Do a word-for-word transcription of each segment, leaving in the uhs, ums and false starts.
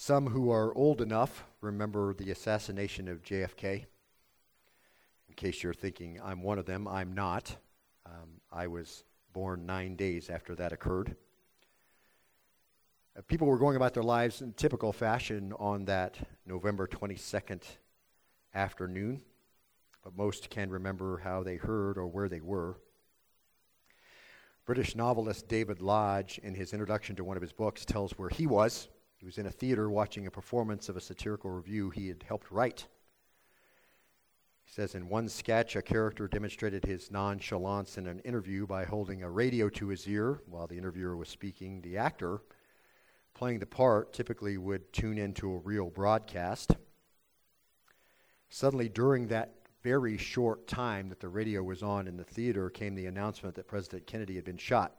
Some who are old enough remember the assassination of J F K. In case you're thinking I'm one of them, I'm not. Um, I was born nine days after that occurred. Uh, people were going about their lives in typical fashion on that November twenty-second afternoon, but most can remember how they heard or where they were. British novelist David Lodge, in his introduction to one of his books, tells where he was. He was in a theater watching a performance of a satirical review he had helped write. He says, in one sketch, a character demonstrated his nonchalance in an interview by holding a radio to his ear while the interviewer was speaking. The actor, playing the part, typically would tune into a real broadcast. Suddenly, during that very short time that the radio was on in the theater, came the announcement that President Kennedy had been shot.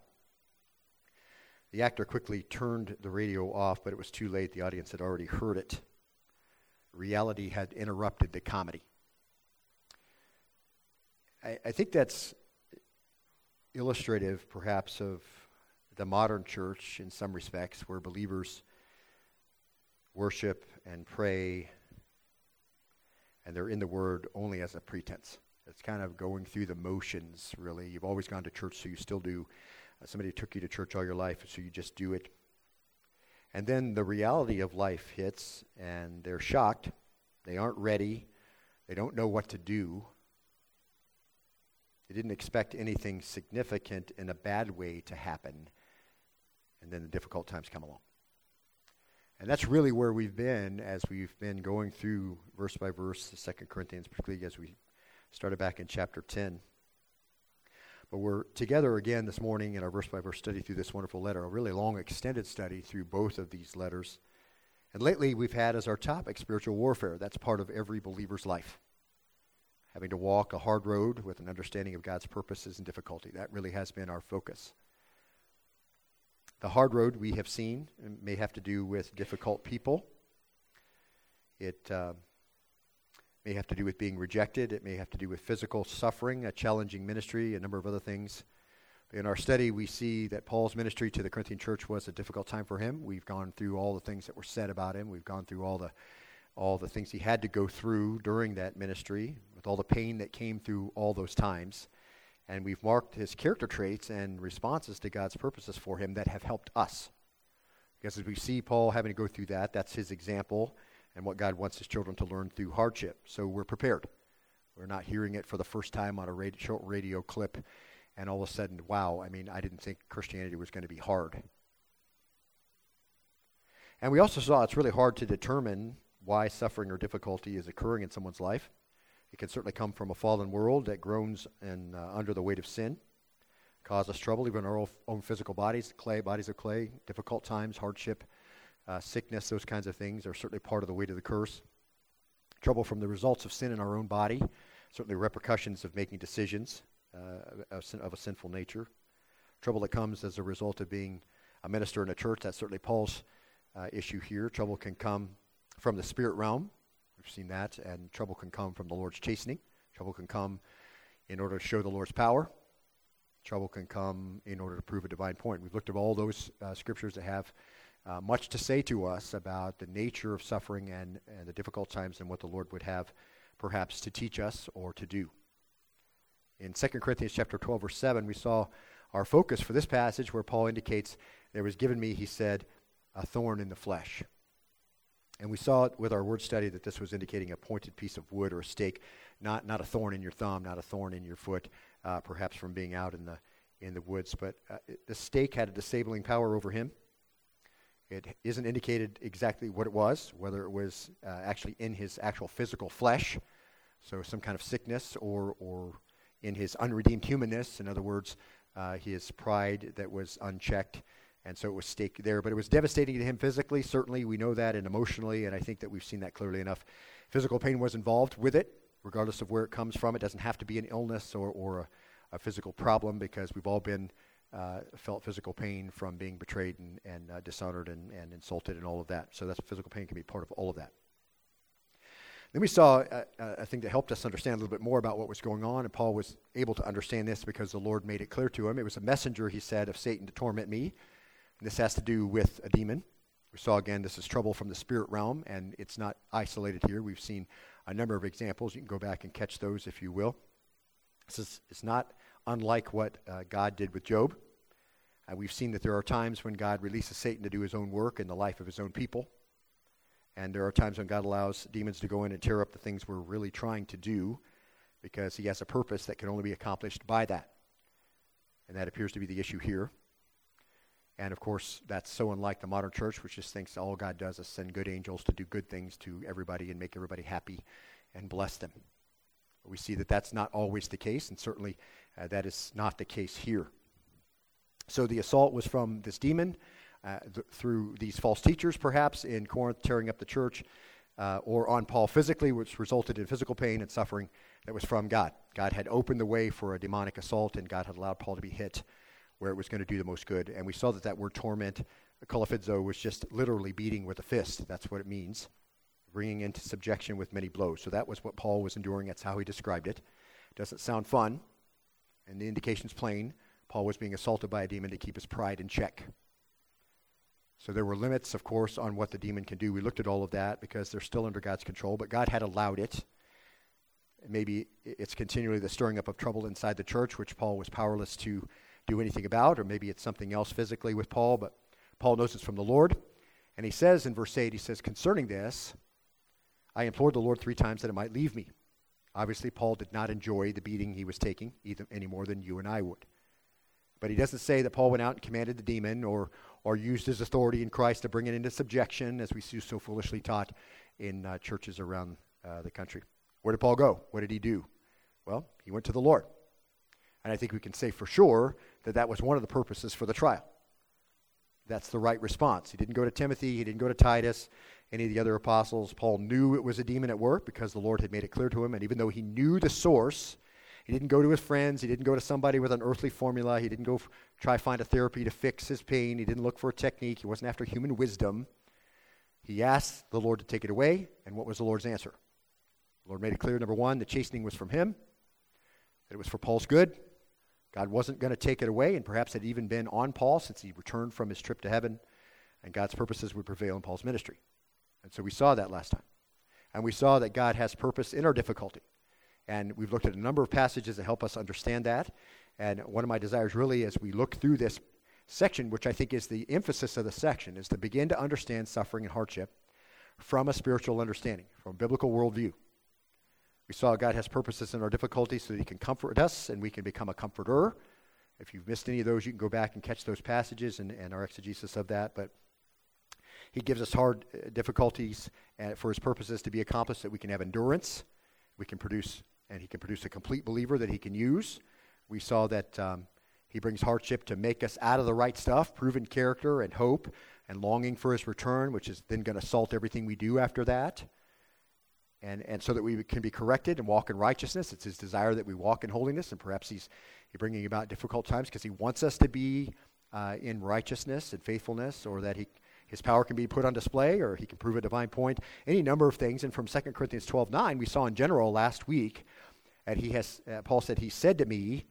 The actor quickly turned the radio off, but it was too late. The audience had already heard it. Reality had interrupted the comedy. I, I think that's illustrative, perhaps, of the modern church in some respects, where believers worship and pray, and they're in the Word only as a pretense. It's kind of going through the motions, really. You've always gone to church, so you still do. Somebody took you to church all your life, so you just do it. And then the reality of life hits, and they're shocked. They aren't ready. They don't know what to do. They didn't expect anything significant in a bad way to happen. And then the difficult times come along. And that's really where we've been as we've been going through verse by verse, Second Corinthians, particularly as we started back in chapter ten. But we're together again this morning in our verse-by-verse study through this wonderful letter, a really long, extended study through both of these letters. And lately we've had as our topic spiritual warfare. That's part of every believer's life, having to walk a hard road with an understanding of God's purposes and difficulty. That really has been our focus. The hard road we have seen may have to do with difficult people. It uh, may have to do with being rejected. It may have to do with physical suffering, a challenging ministry, a number of other things. In our study, we see that Paul's ministry to the Corinthian church was a difficult time for him. We've gone through all the things that were said about him. We've gone through all the all the things he had to go through during that ministry, with all the pain that came through all those times. And we've marked his character traits and responses to God's purposes for him that have helped us. Because as we see Paul having to go through that, that's his example and what God wants his children to learn through hardship. So we're prepared. We're not hearing it for the first time on a radio, short radio clip, and all of a sudden, wow, I mean, I didn't think Christianity was going to be hard. And we also saw it's really hard to determine why suffering or difficulty is occurring in someone's life. It can certainly come from a fallen world that groans and uh, under the weight of sin, cause us trouble, even our own physical bodies, clay, bodies of clay, difficult times, hardship, Uh, sickness, those kinds of things are certainly part of the weight of the curse. Trouble from the results of sin in our own body, certainly repercussions of making decisions uh, of, sin, of a sinful nature. Trouble that comes as a result of being a minister in a church, that's certainly Paul's uh, issue here. Trouble can come from the spirit realm, we've seen that, and trouble can come from the Lord's chastening. Trouble can come in order to show the Lord's power. Trouble can come in order to prove a divine point. We've looked at all those uh, scriptures that have Uh, much to say to us about the nature of suffering and, and the difficult times and what the Lord would have perhaps to teach us or to do. In Second Corinthians chapter twelve, verse seven, we saw our focus for this passage where Paul indicates, there was given me, he said, a thorn in the flesh. And we saw it with our word study that this was indicating a pointed piece of wood or a stake, not not a thorn in your thumb, not a thorn in your foot, uh, perhaps from being out in the, in the woods. But uh, it, the stake had a disabling power over him. It isn't indicated exactly what it was, whether it was uh, actually in his actual physical flesh, so some kind of sickness, or or in his unredeemed humanness, in other words, uh, his pride that was unchecked, and so it was staked there. But it was devastating to him physically, certainly, we know that, and emotionally, and I think that we've seen that clearly enough. Physical pain was involved with it, regardless of where it comes from. It doesn't have to be an illness or, or a, a physical problem, because we've all been Uh, felt physical pain from being betrayed and, and uh, dishonored and, and insulted and all of that. So that's physical pain can be part of all of that. Then we saw a, a thing that helped us understand a little bit more about what was going on, and Paul was able to understand this because the Lord made it clear to him. It was a messenger, he said, of Satan to torment me. And this has to do with a demon. We saw again, this is trouble from the spirit realm, and it's not isolated here. We've seen a number of examples. You can go back and catch those if you will. This is, it's not unlike what uh, God did with Job. Uh, we've seen that there are times when God releases Satan to do his own work in the life of his own people. And there are times when God allows demons to go in and tear up the things we're really trying to do, because he has a purpose that can only be accomplished by that. And that appears to be the issue here. And of course, that's so unlike the modern church, which just thinks all God does is send good angels to do good things to everybody and make everybody happy and bless them. But we see that that's not always the case, and certainly uh, that is not the case here. So the assault was from this demon uh, th- through these false teachers, perhaps, in Corinth tearing up the church, uh, or on Paul physically, which resulted in physical pain and suffering that was from God. God had opened the way for a demonic assault, and God had allowed Paul to be hit where it was going to do the most good. And we saw that that word torment, kalaphidzo, was just literally beating with a fist. That's what it means, bringing into subjection with many blows. So that was what Paul was enduring. That's how he described it. Doesn't sound fun, and the indication's plain. Paul was being assaulted by a demon to keep his pride in check. So there were limits, of course, on what the demon can do. We looked at all of that because they're still under God's control, but God had allowed it. Maybe it's continually the stirring up of trouble inside the church, which Paul was powerless to do anything about, or maybe it's something else physically with Paul, but Paul knows it's from the Lord. And he says in verse eight, he says, concerning this, I implored the Lord three times that it might leave me. Obviously, Paul did not enjoy the beating he was taking either, any more than you and I would. But he doesn't say that Paul went out and commanded the demon or or used his authority in Christ to bring it into subjection, as we see so foolishly taught in uh, churches around uh, the country. Where did Paul go? What did he do? Well, he went to the Lord. And I think we can say for sure that that was one of the purposes for the trial. That's the right response. He didn't go to Timothy. He didn't go to Titus, any of the other apostles. Paul knew it was a demon at work because the Lord had made it clear to him. And even though he knew the source, he didn't go to his friends. He didn't go to somebody with an earthly formula. He didn't go f- try to find a therapy to fix his pain. He didn't look for a technique. He wasn't after human wisdom. He asked the Lord to take it away. And what was the Lord's answer? The Lord made it clear, number one, the chastening was from him, that it was for Paul's good. God wasn't going to take it away, and perhaps it had even been on Paul since he returned from his trip to heaven, and God's purposes would prevail in Paul's ministry. And so we saw that last time. And we saw that God has purpose in our difficulty. And we've looked at a number of passages that help us understand that. And one of my desires really as we look through this section, which I think is the emphasis of the section, is to begin to understand suffering and hardship from a spiritual understanding, from a biblical worldview. We saw God has purposes in our difficulty so that he can comfort us and we can become a comforter. If you've missed any of those, you can go back and catch those passages and, and our exegesis of that. But he gives us hard difficulties for his purposes to be accomplished, that we can have endurance, we can produce, and he can produce a complete believer that he can use. We saw that um, he brings hardship to make us out of the right stuff, proven character and hope and longing for his return, which is then going to salt everything we do after that. And and so that we can be corrected and walk in righteousness. It's his desire that we walk in holiness, and perhaps he's bringing about difficult times because he wants us to be uh, in righteousness and faithfulness, or that he his power can be put on display, or he can prove a divine point, any number of things. And from Second Corinthians twelve nine, we saw in general last week, that he has uh, Paul said, he said to me,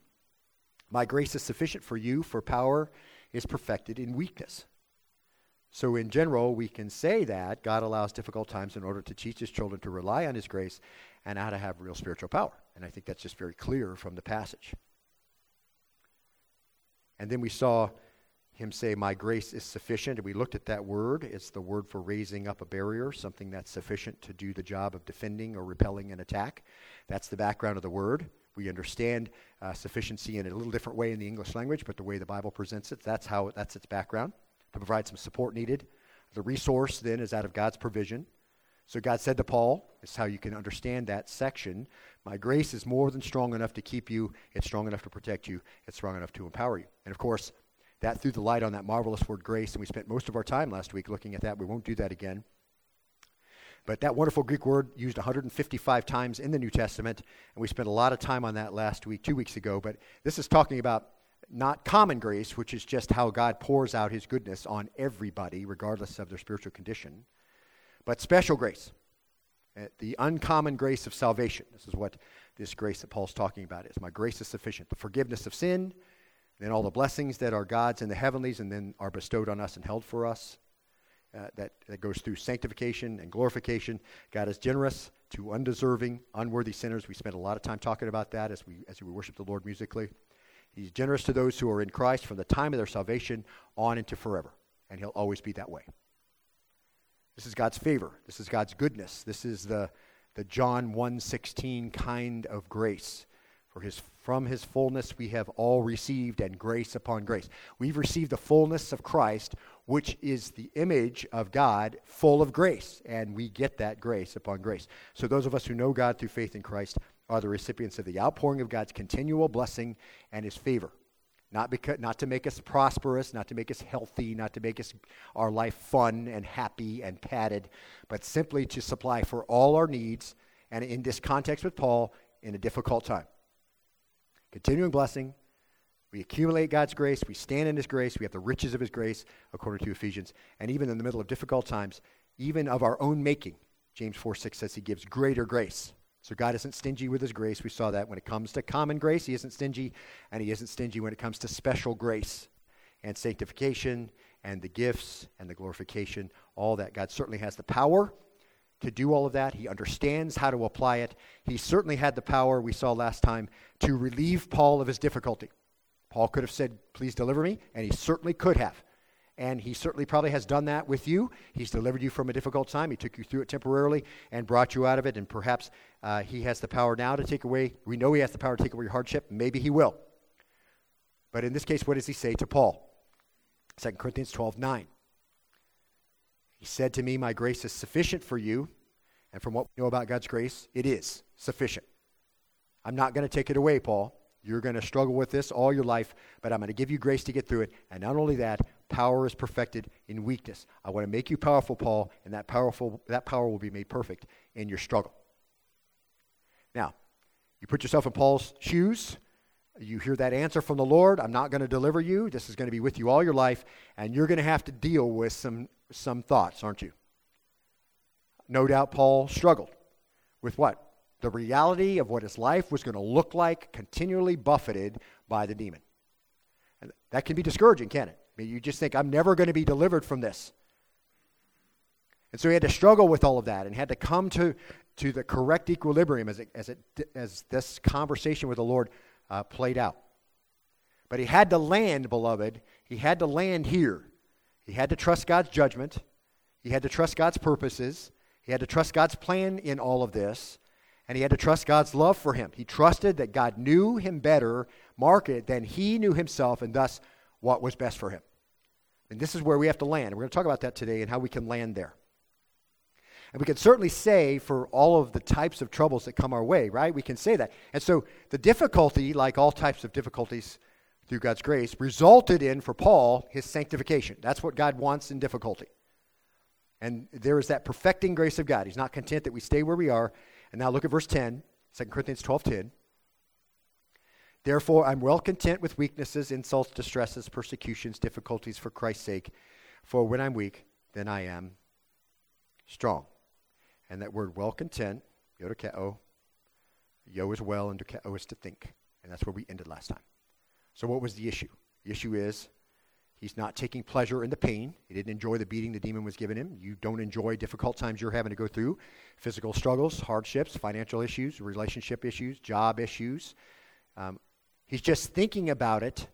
my grace is sufficient for you, for power is perfected in weakness. So in general, we can say that God allows difficult times in order to teach his children to rely on his grace and how to have real spiritual power. And I think that's just very clear from the passage. And then we saw him say, my grace is sufficient. And we looked at that word. It's the word for raising up a barrier, something that's sufficient to do the job of defending or repelling an attack. That's the background of the word. We understand uh, sufficiency in a little different way in the English language, but the way the Bible presents it, that's how that's its background. To provide some support needed. The resource then is out of God's provision. So God said to Paul, this is how you can understand that section, my grace is more than strong enough to keep you, it's strong enough to protect you, it's strong enough to empower you. And of course, that threw the light on that marvelous word grace, and we spent most of our time last week looking at that. We won't do that again. But that wonderful Greek word used one hundred fifty-five times in the New Testament, and we spent a lot of time on that last week, two weeks ago, but this is talking about not common grace, which is just how God pours out his goodness on everybody, regardless of their spiritual condition, but special grace, the uncommon grace of salvation. This is what this grace that Paul's talking about is. My grace is sufficient. The forgiveness of sin, and then all the blessings that are God's in the heavenlies and then are bestowed on us and held for us, uh, that, that goes through sanctification and glorification. God is generous to undeserving, unworthy sinners. We spent a lot of time talking about that as we as we worship the Lord musically. He's generous to those who are in Christ from the time of their salvation on into forever, and he'll always be that way. This is God's favor. This is God's goodness. This is the, the John one sixteen kind of grace. For his from his fullness we have all received, and grace upon grace. We've received the fullness of Christ, which is the image of God full of grace, and we get that grace upon grace. So those of us who know God through faith in Christ are the recipients of the outpouring of God's continual blessing and his favor. Not because, not to make us prosperous, not to make us healthy, not to make us our life fun and happy and padded, but simply to supply for all our needs, and in this context with Paul, in a difficult time. Continuing blessing, we accumulate God's grace, we stand in his grace, we have the riches of his grace, according to Ephesians, and even in the middle of difficult times, even of our own making, James four six says he gives greater grace. So God isn't stingy with his grace. We saw that when it comes to common grace, he isn't stingy, and he isn't stingy when it comes to special grace and sanctification and the gifts and the glorification, all that. God certainly has the power to do all of that. He understands how to apply it. He certainly had the power, we saw last time, to relieve Paul of his difficulty. Paul could have said, please deliver me, and he certainly could have. And he certainly probably has done that with you. He's delivered you from a difficult time. He took you through it temporarily and brought you out of it. And perhaps uh, he has the power now to take away. We know he has the power to take away your hardship. Maybe he will. But in this case, what does he say to Paul? Second Corinthians twelve nine. He said to me, my grace is sufficient for you. And from what we know about God's grace, it is sufficient. I'm not going to take it away, Paul. You're going to struggle with this all your life, but I'm going to give you grace to get through it. And not only that, power is perfected in weakness. I want to make you powerful, Paul, and that powerful that power will be made perfect in your struggle. Now, you put yourself in Paul's shoes. You hear that answer from the Lord. I'm not going to deliver you. This is going to be with you all your life, and you're going to have to deal with some, some thoughts, aren't you? No doubt Paul struggled with what? The reality of what his life was going to look like, continually buffeted by the demon. And that can be discouraging, can't it? I mean, you just think, I'm never going to be delivered from this. And so he had to struggle with all of that and had to come to, to the correct equilibrium as it, as it, as this conversation with the Lord uh, played out. But he had to land, beloved. He had to land here. He had to trust God's judgment. He had to trust God's purposes. He had to trust God's plan in all of this. And he had to trust God's love for him. He trusted that God knew him better, mark it, than he knew himself, and thus what was best for him. And this is where we have to land. We're going to talk about that today and how we can land there. And we can certainly say for all of the types of troubles that come our way, right? We can say that. And so the difficulty, like all types of difficulties through God's grace, resulted in, for Paul, his sanctification. That's what God wants in difficulty. And there is that perfecting grace of God. He's not content that we stay where we are. And now look at verse ten, Second Corinthians twelve ten. Therefore, I'm well content with weaknesses, insults, distresses, persecutions, difficulties for Christ's sake. For when I'm weak, then I am strong. And that word well content, yodakeo, yo is well, and dakeo is to think. And that's where we ended last time. So what was the issue? The issue is he's not taking pleasure in the pain. He didn't enjoy the beating the demon was giving him. You don't enjoy difficult times you're having to go through. Physical struggles, hardships, financial issues, relationship issues, job issues. Um, he's just thinking about it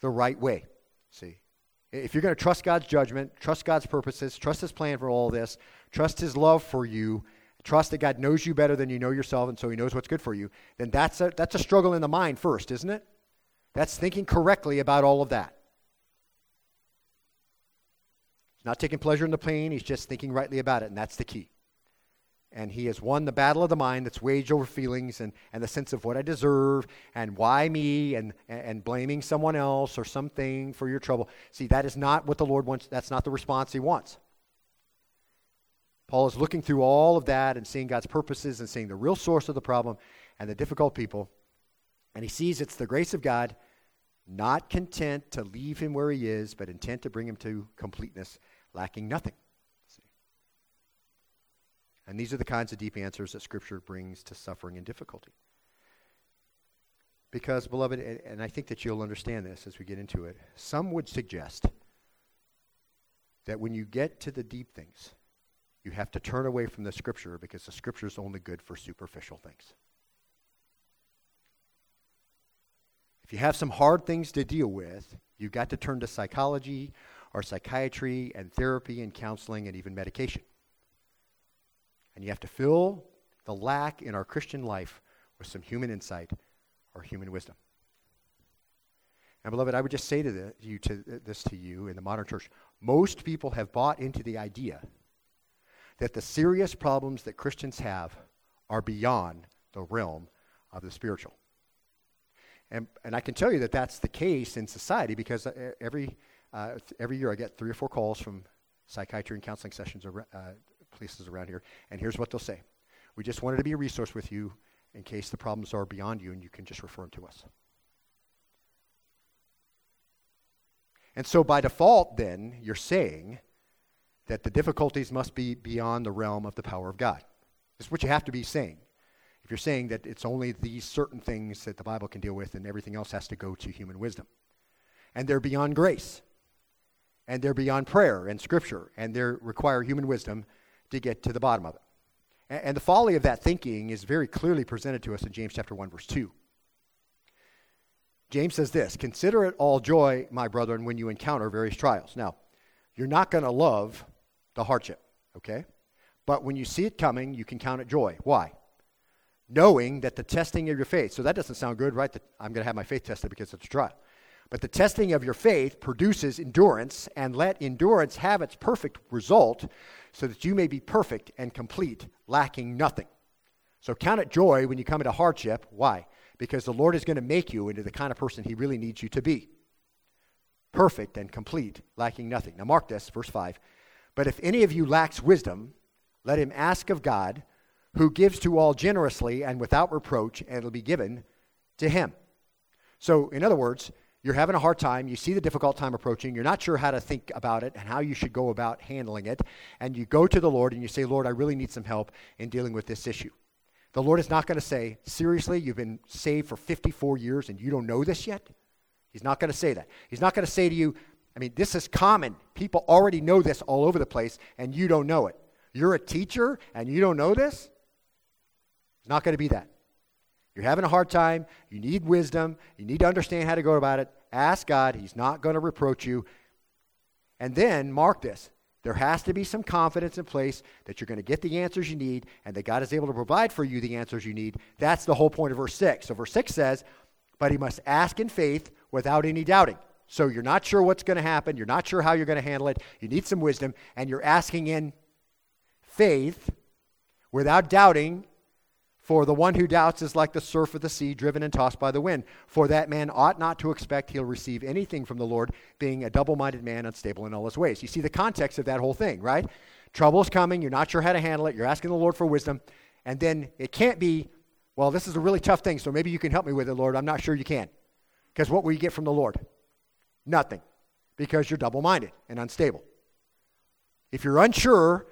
the right way. See, if you're going to trust God's judgment, trust God's purposes, trust his plan for all this, trust his love for you, trust that God knows you better than you know yourself, and so he knows what's good for you, then that's a, that's a struggle in the mind first, isn't it? That's thinking correctly about all of that. Not taking pleasure in the pain, he's just thinking rightly about it, and that's the key. And he has won the battle of the mind that's waged over feelings and, and the sense of what I deserve and why me and, and blaming someone else or something for your trouble. See, that is not what the Lord wants. That's not the response he wants. Paul is looking through all of that and seeing God's purposes and seeing the real source of the problem and the difficult people. And he sees it's the grace of God, not content to leave him where he is, but intent to bring him to completeness, lacking nothing. See? And these are the kinds of deep answers that Scripture brings to suffering and difficulty. Because, beloved, and, and I think that you'll understand this as we get into it, some would suggest that when you get to the deep things, you have to turn away from the scripture because the scripture is only good for superficial things. If you have some hard things to deal with, you've got to turn to psychology or psychiatry and therapy and counseling and even medication. And you have to fill the lack in our Christian life with some human insight or human wisdom. And beloved, I would just say to the, you to this to you in the modern church, most people have bought into the idea that the serious problems that Christians have are beyond the realm of the spiritual. And and I can tell you that that's the case in society because every uh, every year I get three or four calls from psychiatry and counseling sessions or uh, places around here, and here's what they'll say. We just wanted to be a resource with you in case the problems are beyond you, and you can just refer them to us. And so by default, then, you're saying that the difficulties must be beyond the realm of the power of God. This is what you have to be saying. If you're saying that it's only these certain things that the Bible can deal with and everything else has to go to human wisdom. And they're beyond grace. And they're beyond prayer and scripture. And they require human wisdom to get to the bottom of it. And, and the folly of that thinking is very clearly presented to us in James chapter one, verse two. James says this, "Consider it all joy, my brethren, when you encounter various trials." Now, you're not going to love the hardship, okay? But when you see it coming, you can count it joy. Why? Knowing that the testing of your faith, so that doesn't sound good, right? That I'm going to have my faith tested because it's a trial. But the testing of your faith produces endurance, and let endurance have its perfect result so that you may be perfect and complete, lacking nothing. So count it joy when you come into hardship. Why? Because the Lord is going to make you into the kind of person he really needs you to be. Perfect and complete, lacking nothing. Now mark this, verse five. "But if any of you lacks wisdom, let him ask of God, who gives to all generously and without reproach, and it will be given to him." So, in other words, you're having a hard time, you see the difficult time approaching, you're not sure how to think about it and how you should go about handling it, and you go to the Lord and you say, "Lord, I really need some help in dealing with this issue." The Lord is not going to say, "Seriously, you've been saved for fifty-four years and you don't know this yet?" He's not going to say that. He's not going to say to you, I mean, this is common. People already know this all over the place and you don't know it. You're a teacher and you don't know this? It's not going to be that. You're having a hard time. You need wisdom. You need to understand how to go about it. Ask God. He's not going to reproach you. And then, mark this. There has to be some confidence in place that you're going to get the answers you need and that God is able to provide for you the answers you need. That's the whole point of verse six. So verse six says, "But he must ask in faith without any doubting." So you're not sure what's going to happen. You're not sure how you're going to handle it. You need some wisdom, and you're asking in faith without doubting. "For the one who doubts is like the surf of the sea, driven and tossed by the wind. For that man ought not to expect he'll receive anything from the Lord, being a double-minded man, unstable in all his ways." You see the context of that whole thing, right? Trouble's coming. You're not sure how to handle it. You're asking the Lord for wisdom. And then it can't be, "Well, this is a really tough thing, so maybe you can help me with it, Lord." I'm not sure you can. Because what will you get from the Lord? Nothing. Because you're double-minded and unstable. If you're unsure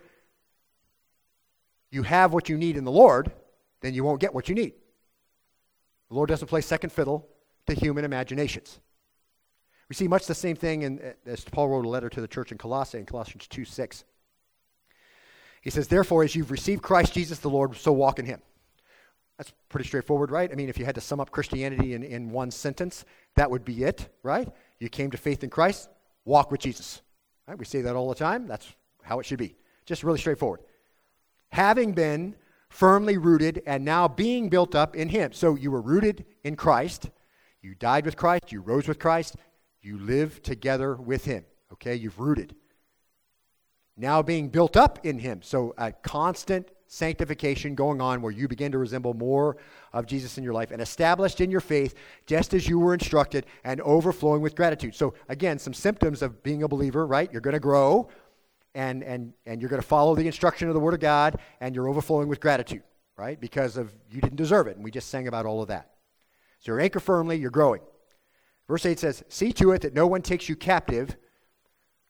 you have what you need in the Lord, then you won't get what you need. The Lord doesn't play second fiddle to human imaginations. We see much the same thing in, as Paul wrote a letter to the church in Colossae in Colossians two six. He says, "Therefore, as you've received Christ Jesus the Lord, so walk in him." That's pretty straightforward, right? I mean, if you had to sum up Christianity in, in one sentence, that would be it, right? You came to faith in Christ, walk with Jesus. Right? We say that all the time. That's how it should be. Just really straightforward. "Having been firmly rooted and now being built up in him." So you were rooted in Christ. You died with Christ. You rose with Christ. You live together with him. Okay, you've rooted. Now being built up in him. So a constant sanctification going on where you begin to resemble more of Jesus in your life, and established in your faith just as you were instructed, and overflowing with gratitude. So again, some symptoms of being a believer, right? You're going to grow. And and and you're going to follow the instruction of the Word of God, and you're overflowing with gratitude, right? Because of you didn't deserve it, and we just sang about all of that. So you're anchored firmly, you're growing. Verse eight says, "See to it that no one takes you captive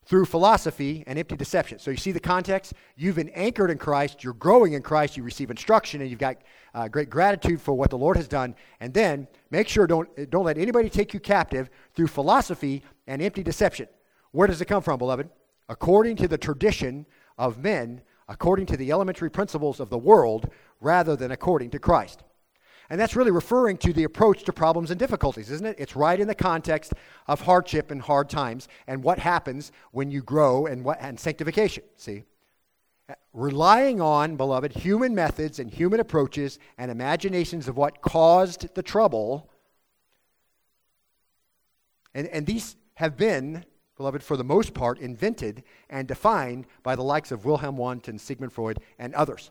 through philosophy and empty deception." So you see the context? You've been anchored in Christ, you're growing in Christ, you receive instruction, and you've got uh, great gratitude for what the Lord has done. And then make sure don't don't let anybody take you captive through philosophy and empty deception. Where does it come from, beloved? according to the tradition of men, according to the elementary principles of the world, rather than according to Christ. And that's really referring to the approach to problems and difficulties, isn't it? It's right in the context of hardship and hard times and what happens when you grow and, what, and sanctification, see? Relying on, beloved, human methods and human approaches and imaginations of what caused the trouble. And, and these have been, beloved, for the most part, invented and defined by the likes of Wilhelm Wundt and Sigmund Freud and others,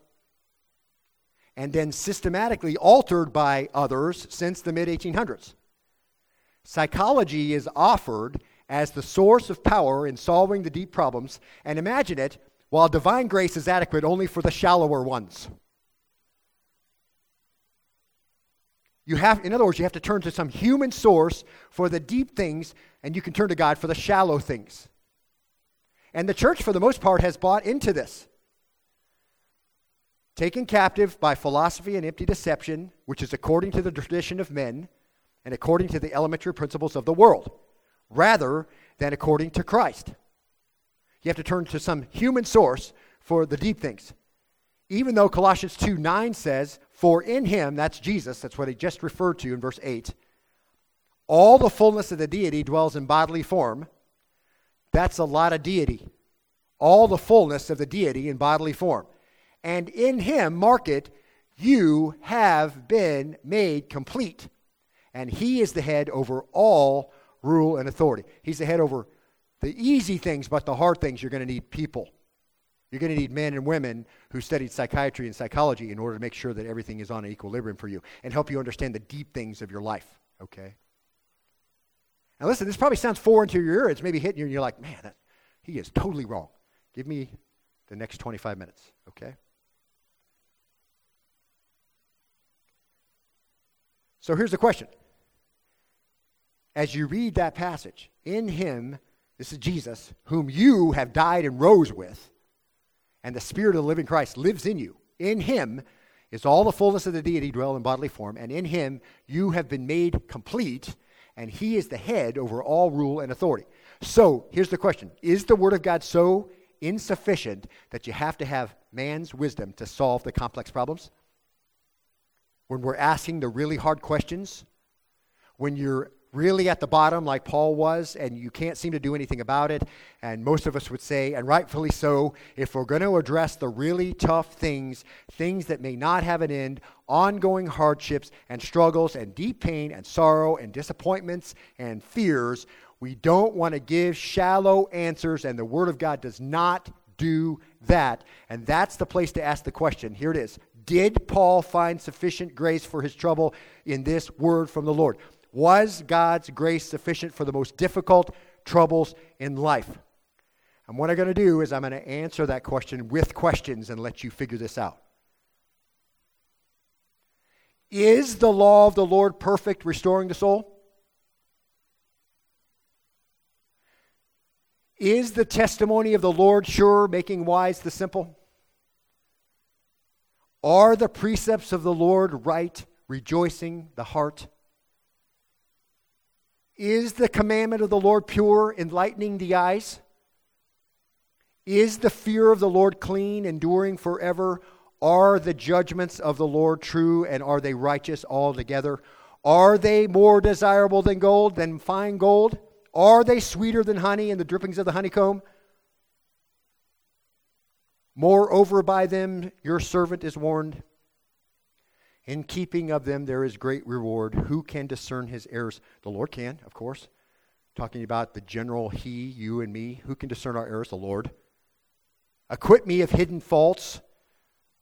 and then systematically altered by others since the mid eighteen hundreds. Psychology is offered as the source of power in solving the deep problems, and imagine it, while divine grace is adequate only for the shallower ones. You have, in other words, you have to turn to some human source for the deep things, and you can turn to God for the shallow things. And the church, for the most part, has bought into this. Taken captive by philosophy and empty deception, which is according to the tradition of men and according to the elementary principles of the world, rather than according to Christ. You have to turn to some human source for the deep things. Even though Colossians two nine says, for in him, that's Jesus, that's what he just referred to in verse eight, all the fullness of the deity dwells in bodily form. That's a lot of deity. All the fullness of the deity in bodily form. And in him, mark it, you have been made complete. And he is the head over all rule and authority. He's the head over the easy things, but the hard things, you're going to need people. You're going to need men and women who studied psychiatry and psychology in order to make sure that everything is on an equilibrium for you and help you understand the deep things of your life, okay? Now listen, this probably sounds foreign to your ear. It's maybe hitting you and you're like, man, that, he is totally wrong. Give me the next twenty-five minutes, okay? So here's the question. As you read that passage, in him, this is Jesus, whom you have died and rose with, and the Spirit of the living Christ lives in you. In him is all the fullness of the deity dwell in bodily form, and in him you have been made complete, and he is the head over all rule and authority. So here's the question. Is the Word of God so insufficient that you have to have man's wisdom to solve the complex problems? When we're asking the really hard questions, when you're really at the bottom like Paul was and you can't seem to do anything about it, and most of us would say, and rightfully so, if we're going to address the really tough things, things that may not have an end, ongoing hardships and struggles and deep pain and sorrow and disappointments and fears, we don't want to give shallow answers, and the Word of God does not do that. And that's the place to ask the question. Here it is. Did Paul find sufficient grace for his trouble in this word from the Lord? Was God's grace sufficient for the most difficult troubles in life? And what I'm going to do is I'm going to answer that question with questions and let you figure this out. Is the law of the Lord perfect, restoring the soul? Is the testimony of the Lord sure, making wise the simple? Are the precepts of the Lord right, rejoicing the heart? Is the commandment of the Lord pure, enlightening the eyes? Is the fear of the Lord clean, enduring forever? Are the judgments of the Lord true, and are they righteous altogether? Are they more desirable than gold, than fine gold? Are they sweeter than honey and the drippings of the honeycomb? Moreover, by them your servant is warned. In keeping of them there is great reward. Who can discern his errors? The Lord can, of course. Talking about the general he, you, and me. Who can discern our errors? The Lord. Acquit me of hidden faults.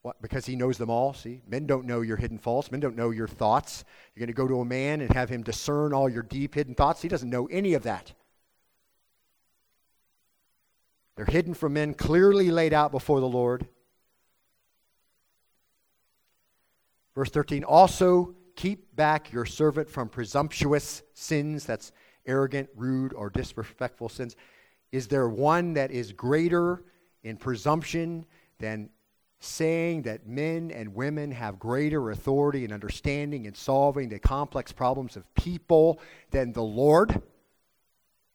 What? Because he knows them all. See, men don't know your hidden faults. Men don't know your thoughts. You're going to go to a man and have him discern all your deep hidden thoughts. He doesn't know any of that. They're hidden from men, clearly laid out before the Lord. Verse thirteen, also keep back your servant from presumptuous sins. That's arrogant, rude, or disrespectful sins. Is there one that is greater in presumption than saying that men and women have greater authority and understanding in solving the complex problems of people than the Lord?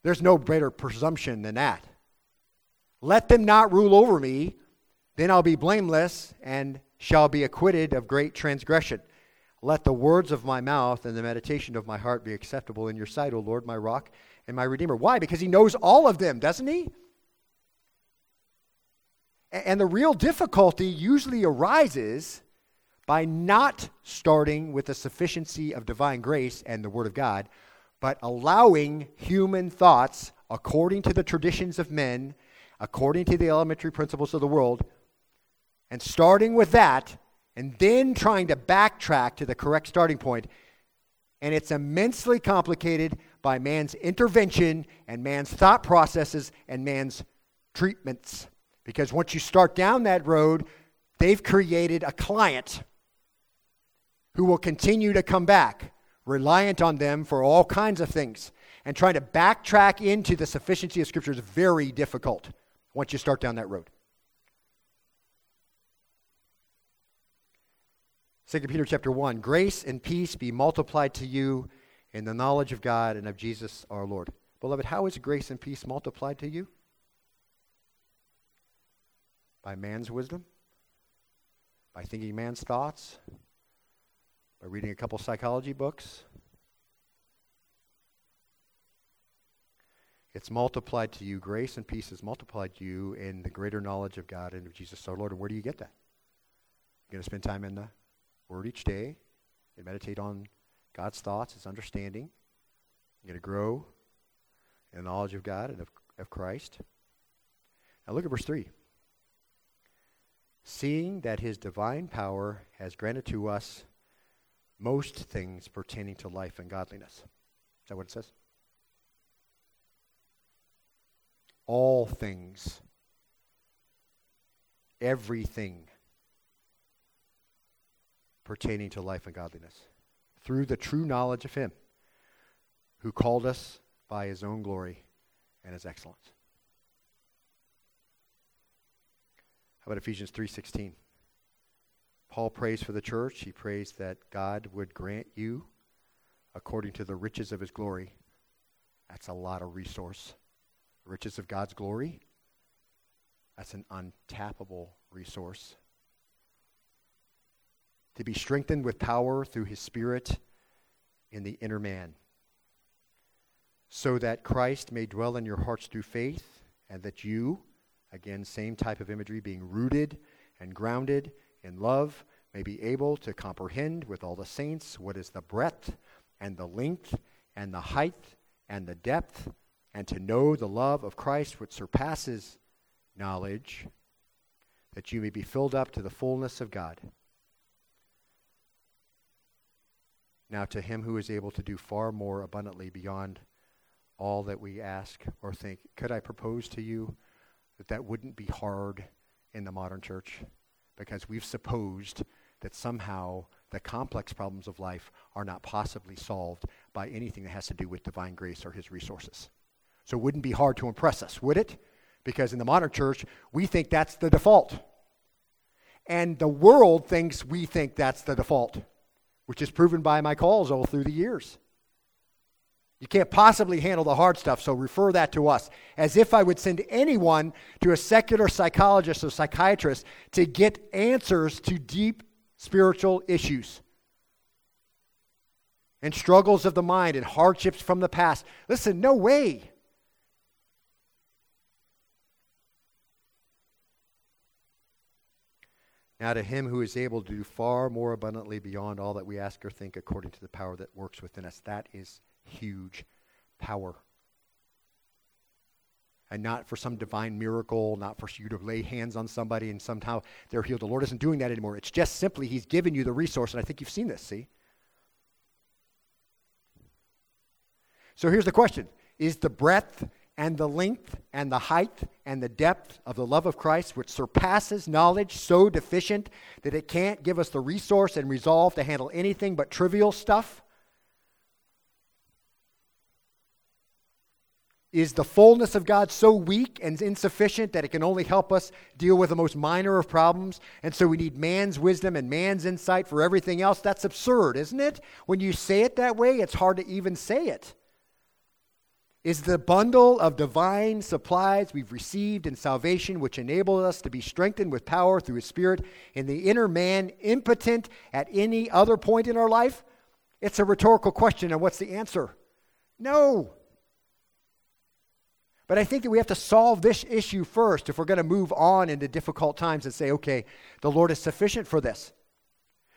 There's no greater presumption than that. Let them not rule over me, then I'll be blameless and shall be acquitted of great transgression. Let the words of my mouth and the meditation of my heart be acceptable in your sight, O Lord, my rock and my redeemer. Why? Because he knows all of them, doesn't he? And the real difficulty usually arises by not starting with the sufficiency of divine grace and the Word of God, but allowing human thoughts according to the traditions of men, according to the elementary principles of the world, and starting with that, and then trying to backtrack to the correct starting point. And it's immensely complicated by man's intervention and man's thought processes and man's treatments. Because once you start down that road, they've created a client who will continue to come back, reliant on them for all kinds of things. And trying to backtrack into the sufficiency of Scripture is very difficult once you start down that road. Second Peter chapter one, grace and peace be multiplied to you in the knowledge of God and of Jesus our Lord. Beloved, how is grace and peace multiplied to you? By man's wisdom? By thinking man's thoughts? By reading a couple psychology books? It's multiplied to you. Grace and peace is multiplied to you in the greater knowledge of God and of Jesus our Lord. And where do you get that? You're going to spend time in the Word each day and meditate on God's thoughts, His understanding. You're going to grow in the knowledge of God and of, of Christ. Now look at verse three. Seeing that His divine power has granted to us most things pertaining to life and godliness. Is that what it says? All things. Everything pertaining to life and godliness. Through the true knowledge of Him who called us by His own glory and His excellence. How about Ephesians three sixteen? Paul prays for the church. He prays that God would grant you according to the riches of His glory. That's a lot of resource. The riches of God's glory, that's an untappable resource. To be strengthened with power through His Spirit in the inner man, so that Christ may dwell in your hearts through faith, and that you, again, same type of imagery, being rooted and grounded in love, may be able to comprehend with all the saints what is the breadth and the length and the height and the depth, and to know the love of Christ which surpasses knowledge, that you may be filled up to the fullness of God. Now to Him who is able to do far more abundantly beyond all that we ask or think. Could I propose to you that that wouldn't be hard in the modern church, because we've supposed that somehow the complex problems of life are not possibly solved by anything that has to do with divine grace or His resources. So it wouldn't be hard to impress us, would it? Because in the modern church, we think that's the default. And the world thinks we think that's the default, which is proven by my calls all through the years. You can't possibly handle the hard stuff, so refer that to us. As if I would send anyone to a secular psychologist or psychiatrist to get answers to deep spiritual issues and struggles of the mind and hardships from the past. Listen, no way. Now to Him who is able to do far more abundantly beyond all that we ask or think, according to the power that works within us. That is huge power. And not for some divine miracle, not for you to lay hands on somebody and somehow they're healed. The Lord isn't doing that anymore. It's just simply He's given you the resource, and I think you've seen this, see? So here's the question. Is the breadth and the length and the height and the depth of the love of Christ, which surpasses knowledge, so deficient that it can't give us the resource and resolve to handle anything but trivial stuff? Is the fullness of God so weak and insufficient that it can only help us deal with the most minor of problems, and so we need man's wisdom and man's insight for everything else? That's absurd, isn't it? When you say it that way, it's hard to even say it. is the bundle of divine supplies we've received in salvation, which enable us to be strengthened with power through His Spirit in the inner man, impotent at any other point in our life? It's a rhetorical question, and what's the answer? No. But I think that we have to solve this issue first if we're going to move on into difficult times and say, okay, the Lord is sufficient for this.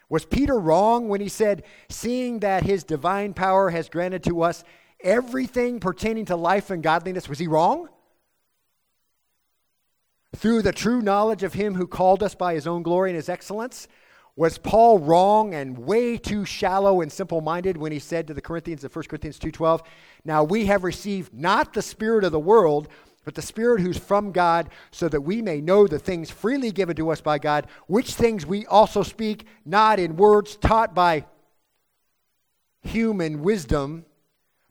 Was Peter wrong when he said, seeing that His divine power has granted to us everything pertaining to life and godliness? Was he wrong? Through the true knowledge of Him who called us by His own glory and His excellence? Was Paul wrong and way too shallow and simple-minded when he said to the Corinthians in First Corinthians two twelve, now we have received not the spirit of the world, but the Spirit who's from God, so that we may know the things freely given to us by God, which things we also speak, not in words taught by human wisdom,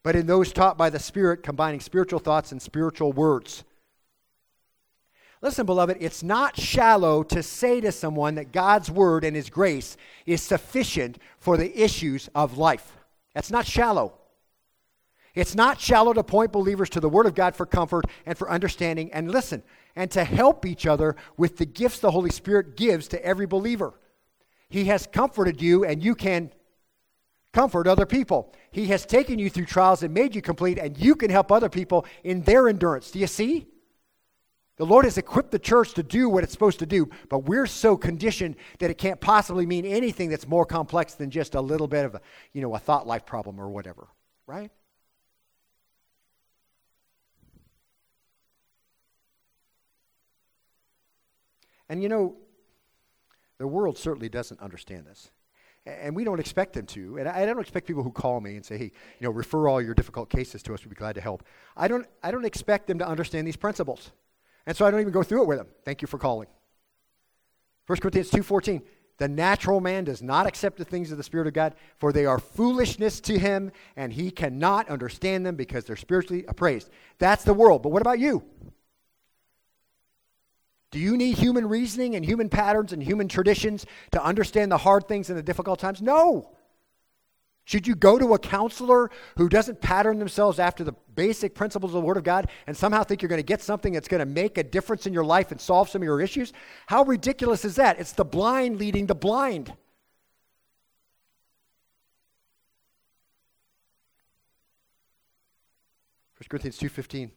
but in those taught by the Spirit, combining spiritual thoughts and spiritual words. Listen, beloved, it's not shallow to say to someone that God's word and His grace is sufficient for the issues of life. That's not shallow. It's not shallow to point believers to the Word of God for comfort and for understanding and listen, and to help each other with the gifts the Holy Spirit gives to every believer. He has comforted you, and you can comfort other people. He has taken you through trials and made you complete, and you can help other people in their endurance. Do you see? The Lord has equipped the church to do what it's supposed to do, but we're so conditioned that it can't possibly mean anything that's more complex than just a little bit of a, you know, a thought life problem or whatever, right? And you know, the world certainly doesn't understand this. And we don't expect them to. And I don't expect people who call me and say, hey, you know, refer all your difficult cases to us. We'd be glad to help. I don't I don't expect them to understand these principles. And so I don't even go through it with them. Thank you for calling. First Corinthians two fourteen, the natural man does not accept the things of the Spirit of God, for they are foolishness to him, and he cannot understand them because they're spiritually appraised. That's the world. But what about you? Do you need human reasoning and human patterns and human traditions to understand the hard things and the difficult times? No. Should you go to a counselor who doesn't pattern themselves after the basic principles of the Word of God and somehow think you're going to get something that's going to make a difference in your life and solve some of your issues? How ridiculous is that? It's the blind leading the blind. First Corinthians two fifteen.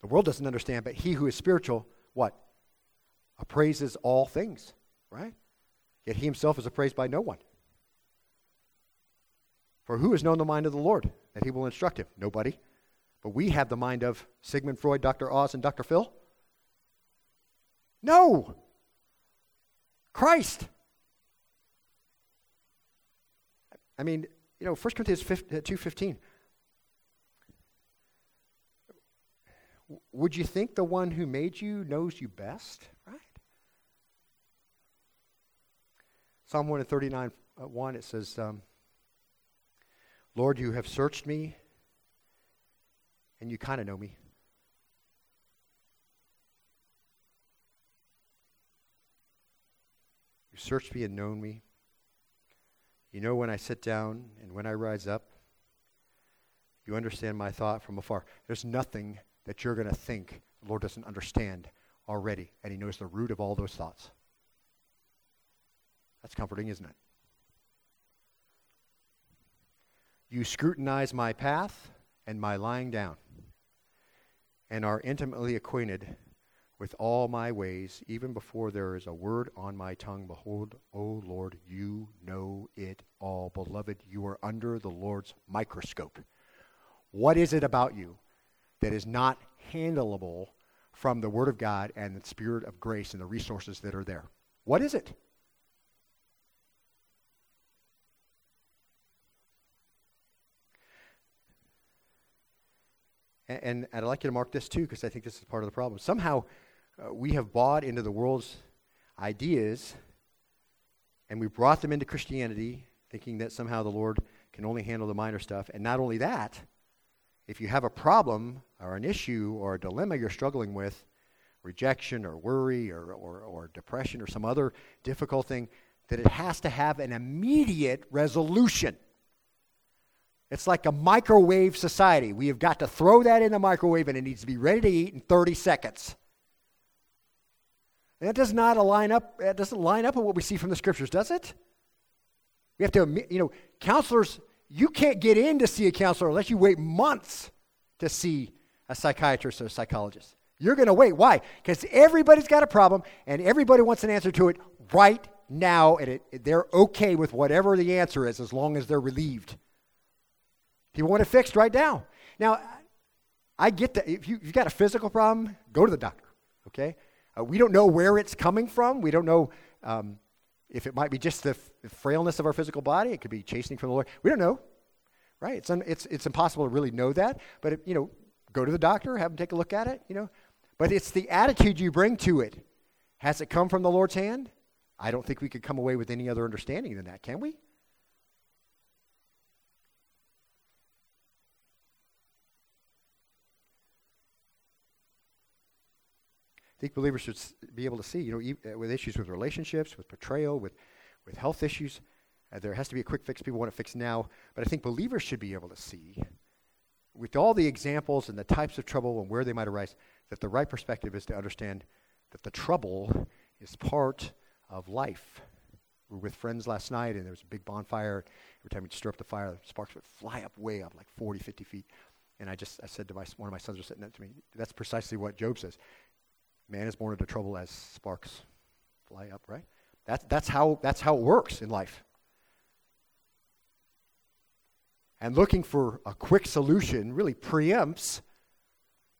The world doesn't understand, but he who is spiritual, what? Appraises all things, right? Yet he himself is appraised by no one. For who has known the mind of the Lord that He will instruct him? Nobody. But we have the mind of Sigmund Freud, Doctor Oz, and Doctor Phil? No. Christ. I mean, you know, First Corinthians two fifteen. Would you think the one who made you knows you best, right? Psalm one thirty-nine, one, it says, um, Lord, you have searched me, and you kind of know me. You searched me and known me. You know when I sit down and when I rise up. You understand my thought from afar. There's nothing that you're going to think the Lord doesn't understand already, and He knows the root of all those thoughts. That's comforting, isn't it? You scrutinize my path and my lying down, and are intimately acquainted with all my ways, even before there is a word on my tongue. Behold, O Lord, you know it all. Beloved, you are under the Lord's microscope. What is it about you that is not handleable from the Word of God and the Spirit of grace and the resources that are there? What is it? And, and I'd like you to mark this too, because I think this is part of the problem. Somehow uh, we have bought into the world's ideas, and we brought them into Christianity, thinking that somehow the Lord can only handle the minor stuff. And not only that, if you have a problem or an issue or a dilemma you're struggling with, rejection or worry or, or, or depression or some other difficult thing, that it has to have an immediate resolution. It's like a microwave society. We have got to throw that in the microwave and it needs to be ready to eat in thirty seconds. That does not align up, that doesn't line up with what we see from the scriptures, does it? We have to, you know, counselors, you can't get in to see a counselor unless you wait months to see a psychiatrist or a psychologist. You're going to wait. Why? Because everybody's got a problem and everybody wants an answer to it right now, and it, they're okay with whatever the answer is as long as they're relieved. People want it fixed right now. Now, I get that. If you, you've got a physical problem, go to the doctor, okay? Uh, we don't know where it's coming from. We don't know um, if it might be just the, f- the frailness of our physical body. It could be chastening from the Lord. We don't know, right? It's un- it's it's impossible to really know that. But, it, you know, go to the doctor, have them take a look at it, you know. But it's the attitude you bring to it. Has it come from the Lord's hand? I don't think we could come away with any other understanding than that, can we? I think believers should be able to see, you know, with issues with relationships, with betrayal, with, with health issues, uh, there has to be a quick fix. People want to fix now, but I think believers should be able to see, with all the examples and the types of trouble and where they might arise, that the right perspective is to understand that the trouble is part of life. We were with friends last night, and there was a big bonfire. Every time we'd stir up the fire, the sparks would fly up way up, like forty, fifty feet. And I just, I said to my one of my sons was sitting next to me, that's precisely what Job says. Man is born into trouble as sparks fly up, right? That's that's how that's how it works in life. And looking for a quick solution really preempts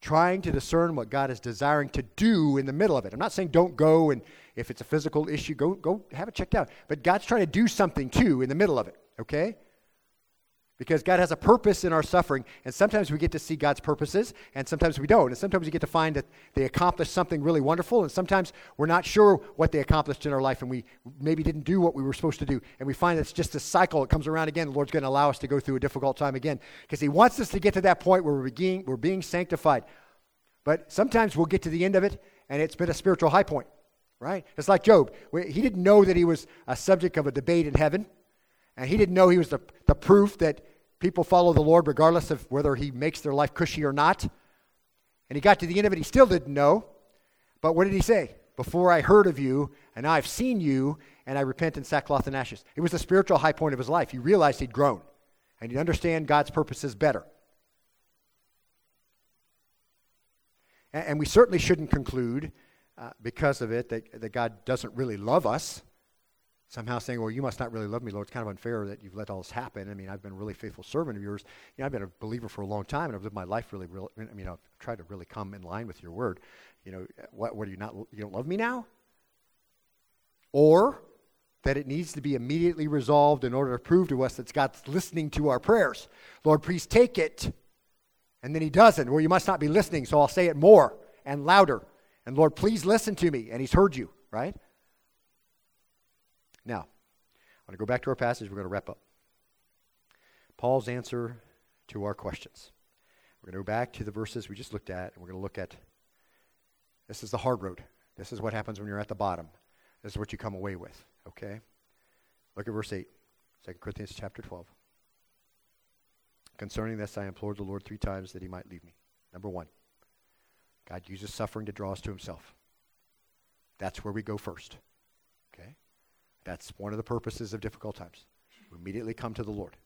trying to discern what God is desiring to do in the middle of it. I'm not saying don't go, and if it's a physical issue, go go have it checked out. But God's trying to do something too in the middle of it, okay? Because God has a purpose in our suffering, and sometimes we get to see God's purposes, and sometimes we don't. And sometimes we get to find that they accomplished something really wonderful, and sometimes we're not sure what they accomplished in our life, and we maybe didn't do what we were supposed to do. And we find it's just a cycle. It comes around again. The Lord's going to allow us to go through a difficult time again because he wants us to get to that point where we're being, we're being sanctified. But sometimes we'll get to the end of it, and it's been a spiritual high point, right? It's like Job. He didn't know that he was a subject of a debate in heaven, and he didn't know he was the, the proof that people follow the Lord regardless of whether he makes their life cushy or not. And he got to the end of it. He still didn't know. But what did he say? Before I heard of you, and now I've seen you, and I repent in sackcloth and ashes. It was the spiritual high point of his life. He realized he'd grown, and he'd understand God's purposes better. And, and we certainly shouldn't conclude uh, because of it that, that God doesn't really love us. Somehow saying, well, you must not really love me, Lord. It's kind of unfair that you've let all this happen. I mean, I've been a really faithful servant of yours. You know, I've been a believer for a long time, and I've lived my life really, really, I mean, I've tried to really come in line with your word. You know, what, what are you not, you don't love me now? Or that it needs to be immediately resolved in order to prove to us that God's listening to our prayers. Lord, please take it. And then he doesn't. Well, you must not be listening, so I'll say it more and louder. And Lord, please listen to me. And he's heard you, right? Now, I'm going to go back to our passage. We're going to wrap up. Paul's answer to our questions. We're going to go back to the verses we just looked at, and we're going to look at, this is the hard road. This is what happens when you're at the bottom. This is what you come away with, okay? Look at verse eight, Second Corinthians chapter twelve. Concerning this, I implored the Lord three times that he might leave me. Number one, God uses suffering to draw us to himself. That's where we go first, okay? That's one of the purposes of difficult times. We immediately come to the Lord.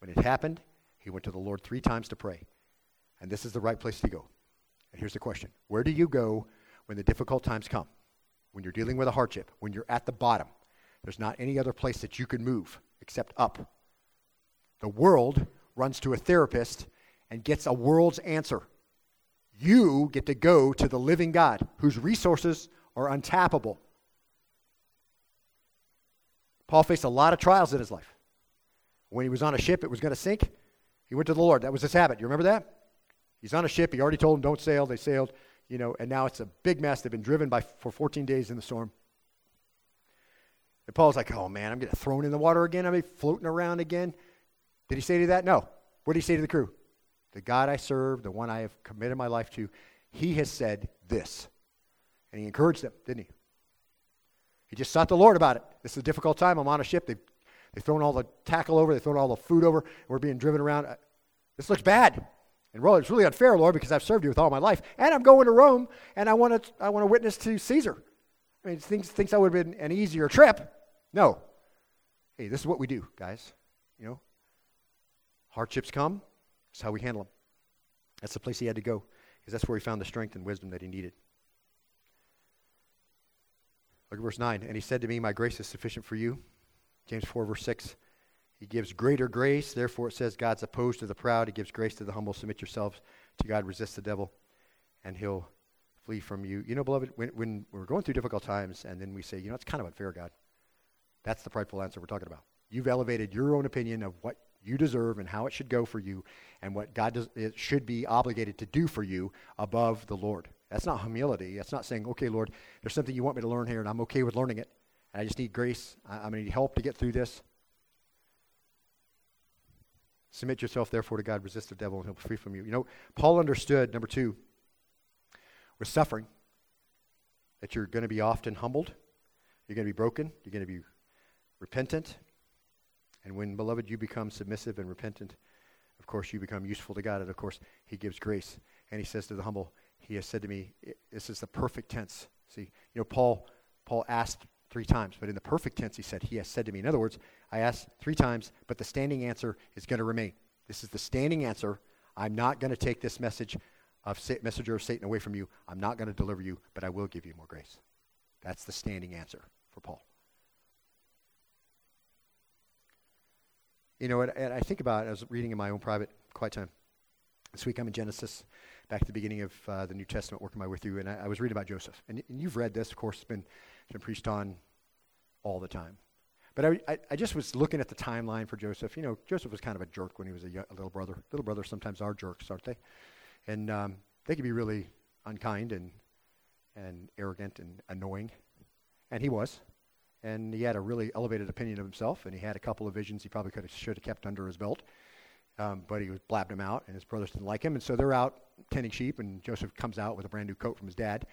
When it happened, he went to the Lord three times to pray. And this is the right place to go. And here's the question. Where do you go when the difficult times come? When you're dealing with a hardship? When you're at the bottom? There's not any other place that you can move except up. The world runs to a therapist and gets a world's answer. You get to go to the living God whose resources are untappable. Paul faced a lot of trials in his life. When he was on a ship, it was going to sink. He went to the Lord. That was his habit. You remember that? He's on a ship. He already told them, don't sail. They sailed, you know, and now it's a big mess. They've been driven by for fourteen days in the storm. And Paul's like, oh, man, I'm getting thrown in the water again. I'm floating around again. Did he say to that? No. What did he say to the crew? The God I serve, the one I have committed my life to, he has said this. And he encouraged them, didn't he? He just sought the Lord about it. This is a difficult time. I'm on a ship. They've, They've thrown all the tackle over. They've thrown all the food over. We're being driven around. This looks bad. And it's really unfair, Lord, because I've served you with all my life. And I'm going to Rome, and I want to I want to witness to Caesar. I mean, thinks, thinks that would have been an easier trip. No. Hey, this is what we do, guys. You know, hardships come. That's how we handle them. That's the place he had to go, because that's where he found the strength and wisdom that he needed. Look at verse nine. And he said to me, my grace is sufficient for you. James four, verse six. He gives greater grace. Therefore, it says God's opposed to the proud. He gives grace to the humble. Submit yourselves to God. Resist the devil, and he'll flee from you. You know, beloved, when, when we're going through difficult times, and then we say, you know, it's kind of unfair, God. That's the prideful answer we're talking about. You've elevated your own opinion of what you deserve and how it should go for you and what God does, it should be obligated to do for you above the Lord. That's not humility. That's not saying, okay, Lord, there's something you want me to learn here, and I'm okay with learning it, and I just need grace. I, I'm going to need help to get through this. Submit yourself, therefore, to God. Resist the devil, and he'll be free from you. You know, Paul understood, number two, with suffering, that you're going to be often humbled. You're going to be broken. You're going to be repentant. And when, beloved, you become submissive and repentant, of course, you become useful to God. And, of course, he gives grace. And he says to the humble, he has said to me, this is the perfect tense. See, you know, Paul, Paul asked three times, but in the perfect tense, he said, he has said to me. In other words, I asked three times, but the standing answer is going to remain. This is the standing answer. I'm not going to take this message of sa- messenger of Satan away from you. I'm not going to deliver you, but I will give you more grace. That's the standing answer for Paul. You know, and, and I think about it. I was reading in my own private quiet time. This week I'm in Genesis, back at the beginning of uh, the New Testament, working my way through, and I, I was reading about Joseph. And, and you've read this, of course. It's been, it's been preached on all the time. But I, I, I just was looking at the timeline for Joseph. You know, Joseph was kind of a jerk when he was a, young, a little brother. Little brothers sometimes are jerks, aren't they? And um, they can be really unkind and and arrogant and annoying. And he was. And he had a really elevated opinion of himself, and he had a couple of visions he probably could have, should have kept under his belt. Um, but he was blabbing him out, and his brothers didn't like him. And so they're out tending sheep, and Joseph comes out with a brand new coat from his dad.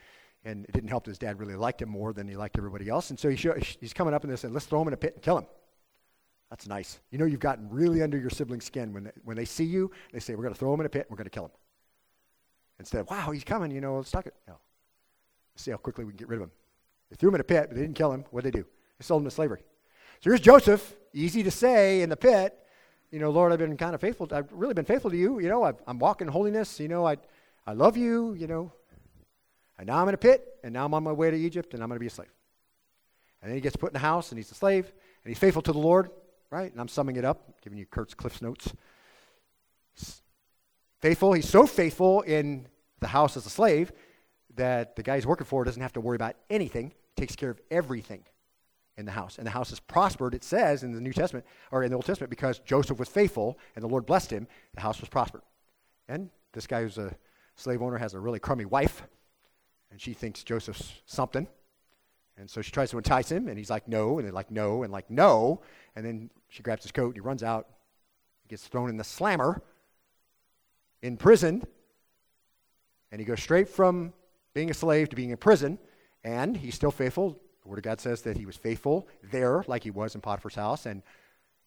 And it didn't help that his dad really liked him more than he liked everybody else. And so he show, he's coming up in this and let's throw him in a pit and kill him. That's nice. You know, you've gotten really under your sibling's skin. When they, when they see you, they say, we're going to throw him in a pit and we're going to kill him. Instead of, wow, he's coming, you know, let's talk it. No. Let's see how quickly we can get rid of him. They threw him in a pit, but they didn't kill him. What did they do? They sold him to slavery. So here's Joseph, easy to say, in the pit. You know, Lord, I've been kind of faithful. I've really been faithful to you. You know, I've, I'm walking in holiness. You know, I I love you, you know. And now I'm in a pit, and now I'm on my way to Egypt, and I'm going to be a slave. And then he gets put in a house, and he's a slave, and he's faithful to the Lord, right? And I'm summing it up, giving you Kurt's Cliff's notes. Faithful. He's so faithful in the house as a slave that the guy he's working for doesn't have to worry about anything. Takes care of everything in the house. And the house has prospered, it says, in the New Testament, or in the Old Testament, because Joseph was faithful, and the Lord blessed him, the house was prospered. And this guy who's a slave owner has a really crummy wife, and she thinks Joseph's something. And so she tries to entice him, and he's like, no, and they're like, no, and like, no. And then she grabs his coat, and he runs out. He gets thrown in the slammer, imprisoned, and he goes straight from being a slave to being in prison, and he's still faithful. The Word of God says that he was faithful there, like he was in Potiphar's house, and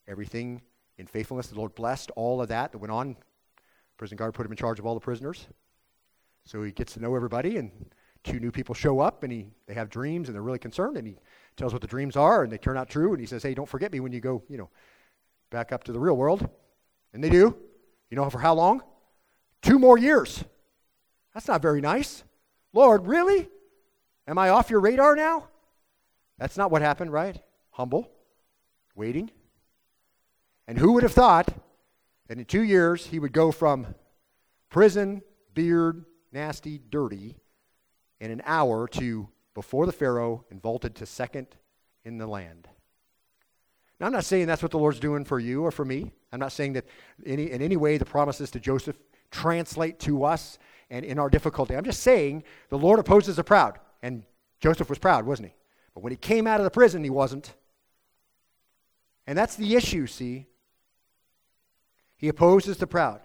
everything in faithfulness, the Lord blessed all of that that went on. Prison guard put him in charge of all the prisoners. So he gets to know everybody, and two new people show up, and he they have dreams, and they're really concerned, and he tells what the dreams are, and they turn out true, and he says, hey, don't forget me when you go, you know, back up to the real world. And they do. You know for how long? Two more years. That's not very nice. Lord, really? Am I off your radar now? That's not what happened, right? Humble, waiting. And who would have thought that in two years he would go from prison, beard, nasty, dirty, in an hour to before the Pharaoh and vaulted to second in the land? Now, I'm not saying that's what the Lord's doing for you or for me. I'm not saying that any in any way the promises to Joseph translate to us and in our difficulty. I'm just saying the Lord opposes the proud. And Joseph was proud, wasn't he? But when he came out of the prison, he wasn't. And that's the issue, see? He opposes the proud.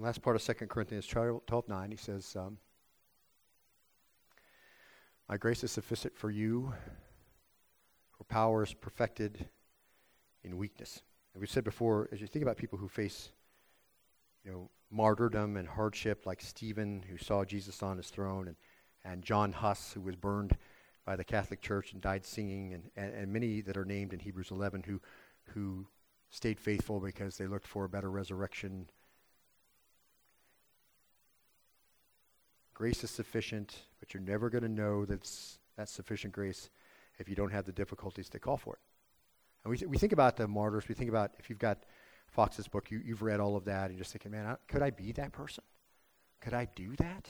the last part of Second Corinthians twelve nine, he says, um, my grace is sufficient for you, for power is perfected in weakness. And we've said before, as you think about people who face, you know, martyrdom and hardship, like Stephen, who saw Jesus on his throne, and, and John Huss, who was burned by the Catholic Church and died singing, and, and, and many that are named in Hebrews eleven who who stayed faithful because they looked for a better resurrection. Grace is sufficient, but you're never going to know that's, that's sufficient grace if you don't have the difficulties to call for it. And we th- we think about the martyrs. We think about, if you've got Fox's book, you, you've read all of that, and you're just thinking, man, I, could I be that person? Could I do that?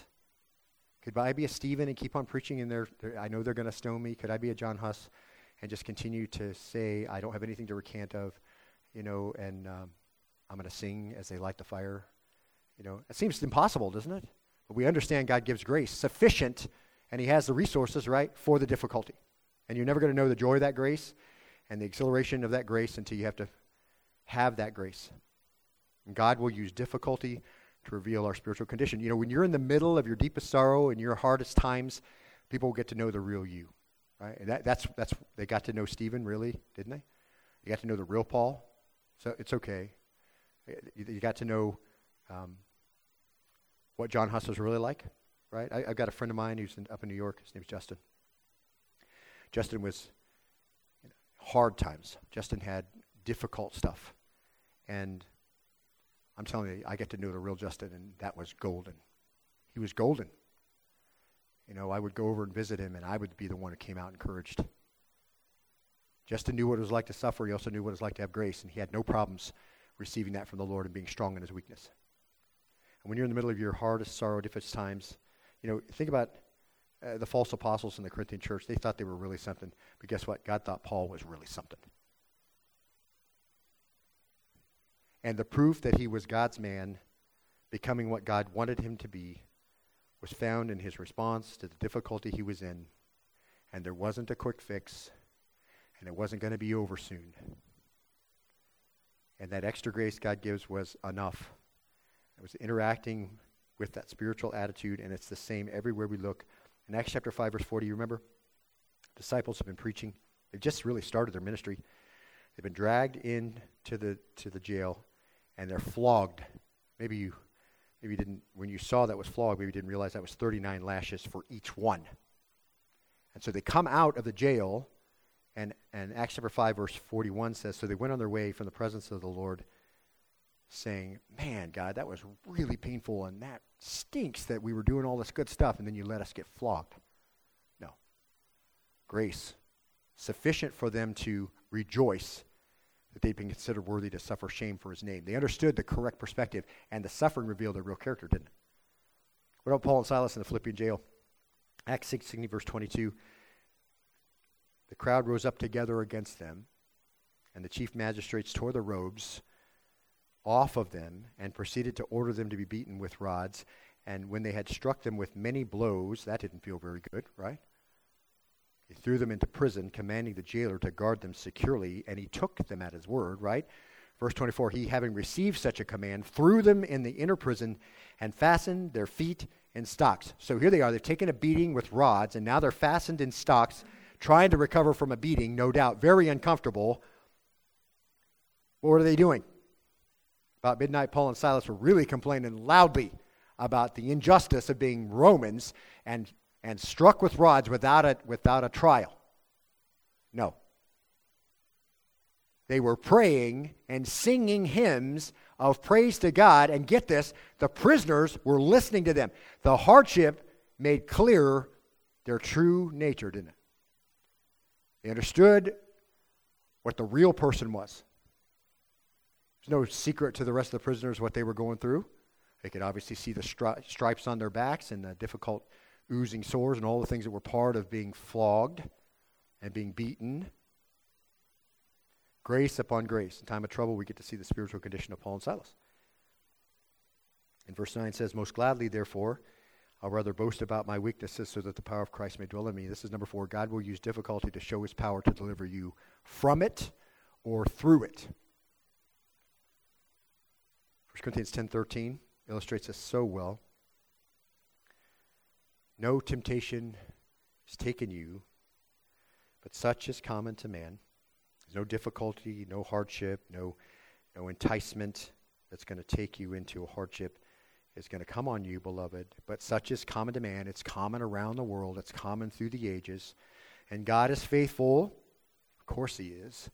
Could I be a Stephen and keep on preaching, and they're, they're, I know they're going to stone me? Could I be a John Huss and just continue to say, I don't have anything to recant of, you know, and um, I'm going to sing as they light the fire? You know, it seems impossible, doesn't it? But we understand God gives grace sufficient, and he has the resources, right, for the difficulty. And you're never going to know the joy of that grace and the exhilaration of that grace until you have to have that grace. And God will use difficulty to reveal our spiritual condition. You know, when you're in the middle of your deepest sorrow and your hardest times, people will get to know the real you, right? And that, that's, that's they got to know Stephen, really, didn't they? They got to know the real Paul, so it's okay. You, you got to know um, what John Huss was really like, right? I, I've got a friend of mine who's in, up in New York. His name's Justin. Justin was, you know, hard times. Justin had difficult stuff, and I'm telling you, I get to know the real Justin, and that was golden. He was golden. You know, I would go over and visit him, and I would be the one who came out encouraged. Justin knew what it was like to suffer. He also knew what it was like to have grace, and he had no problems receiving that from the Lord and being strong in his weakness. And when you're in the middle of your hardest sorrow, difficult times, you know, think about uh, the false apostles in the Corinthian church. They thought they were really something, but guess what? God thought Paul was really something. And the proof that he was God's man, becoming what God wanted him to be, was found in his response to the difficulty he was in. And there wasn't a quick fix, and it wasn't going to be over soon. And that extra grace God gives was enough. It was interacting with that spiritual attitude, and it's the same everywhere we look. In Acts chapter five, verse forty, you remember? Disciples have been preaching. They've just really started their ministry. They've been dragged into the to the jail. And they're flogged. Maybe you, maybe you didn't, when you saw that was flogged, maybe you didn't realize that was thirty-nine lashes for each one. And so they come out of the jail, and, and Acts chapter five, verse forty-one says, so they went on their way from the presence of the Lord, saying, man, God, that was really painful, and that stinks that we were doing all this good stuff, and then you let us get flogged. No. Grace, sufficient for them to rejoice that they'd been considered worthy to suffer shame for his name. They understood the correct perspective, and the suffering revealed their real character, didn't it? What about Paul and Silas in the Philippian jail? Acts sixteen, verse twenty-two, the crowd rose up together against them, and the chief magistrates tore the robes off of them and proceeded to order them to be beaten with rods. And when they had struck them with many blows, that didn't feel very good, right? He threw them into prison, commanding the jailer to guard them securely, and he took them at his word, right? Verse twenty-four, he, having received such a command, threw them in the inner prison and fastened their feet in stocks. So here they are. They've taken a beating with rods, and now they're fastened in stocks, trying to recover from a beating, no doubt. Very uncomfortable. What are they doing? About midnight, Paul and Silas were really complaining loudly about the injustice of being Romans and and struck with rods without a, without a trial. No. They were praying and singing hymns of praise to God, and get this, the prisoners were listening to them. The hardship made clear their true nature, didn't it? They understood what the real person was. There's no secret to the rest of the prisoners what they were going through. They could obviously see the stri- stripes on their backs and the difficult oozing sores and all the things that were part of being flogged and being beaten. Grace upon grace. In time of trouble, we get to see the spiritual condition of Paul and Silas. And verse nine says, most gladly, therefore, I'll rather boast about my weaknesses so that the power of Christ may dwell in me. This is number four. God will use difficulty to show his power to deliver you from it or through it. First Corinthians ten thirteen. illustrates this so well. No temptation has taken you, but such is common to man. There's no difficulty, no hardship, no no enticement that's going to take you into a hardship is going to come on you, beloved. But such is common to man. It's common around the world. It's common through the ages. And God is faithful, of course he is,